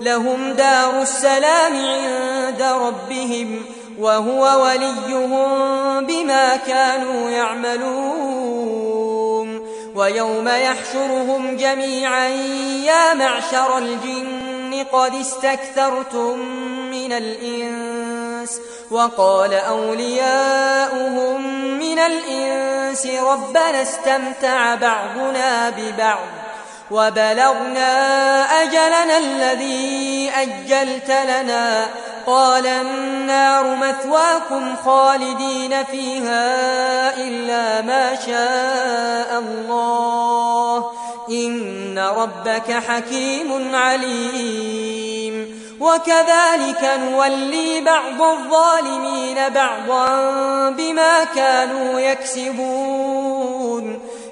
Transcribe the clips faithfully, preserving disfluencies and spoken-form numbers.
لهم دار السلام عند ربهم وهو وليهم بما كانوا يعملون ويوم يحشرهم جميعا يا معشر الجن قد استكثرتم من الإنس وقال أولياؤهم من الإنس ربنا استمتع بعضنا ببعض وبلغنا أجلنا الذي أجلت لنا قال النار مثواكم خالدين فيها إلا ما شاء الله إن ربك حكيم عليم وكذلك نولي بعض الظالمين بعضا بما كانوا يكسبون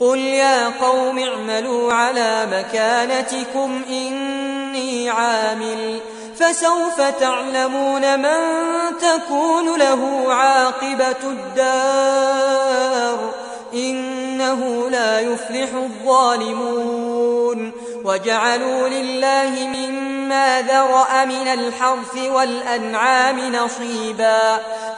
قل يا قوم اعملوا على مكانتكم إني عامل فسوف تعلمون من تكون له عاقبة الدار إنه لا يفلح الظالمون وجعلوا لله مما ذرأ من الحرث والأنعام نصيبا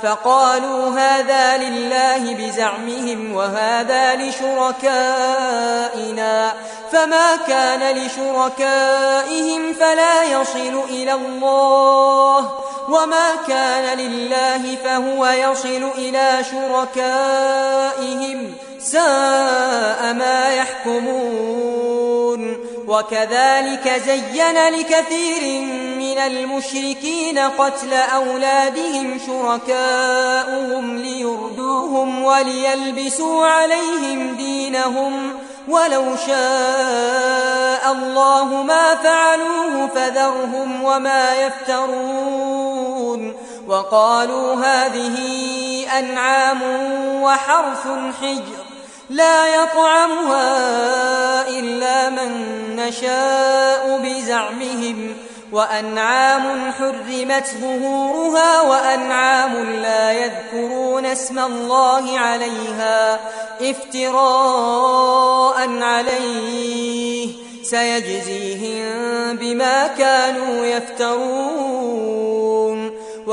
فقالوا هذا لله بزعمهم وهذا لشركائنا فما كان لشركائهم فلا يصل إلى الله وما كان لله فهو يصل إلى شركائهم ساء ما يحكمون وكذلك زين لكثير من المشركين قتل أولادهم شركاؤهم ليردوهم وليلبسوا عليهم دينهم ولو شاء الله ما فعلوه فذرهم وما يفترون وقالوا هذه أنعام وحرث حجر لا يطعمها إلا من نشاء بزعمهم وأنعام حرمت ظهورها وأنعام لا يذكرون اسم الله عليها افتراء عليه سيجزيهم بما كانوا يفترون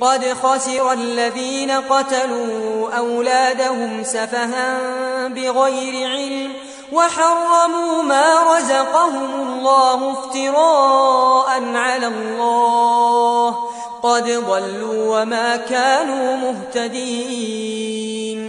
قد خسر الذين قتلوا أولادهم سفها بغير علم وحرموا ما رزقهم الله افتراء على الله قد ضلوا وما كانوا مهتدين.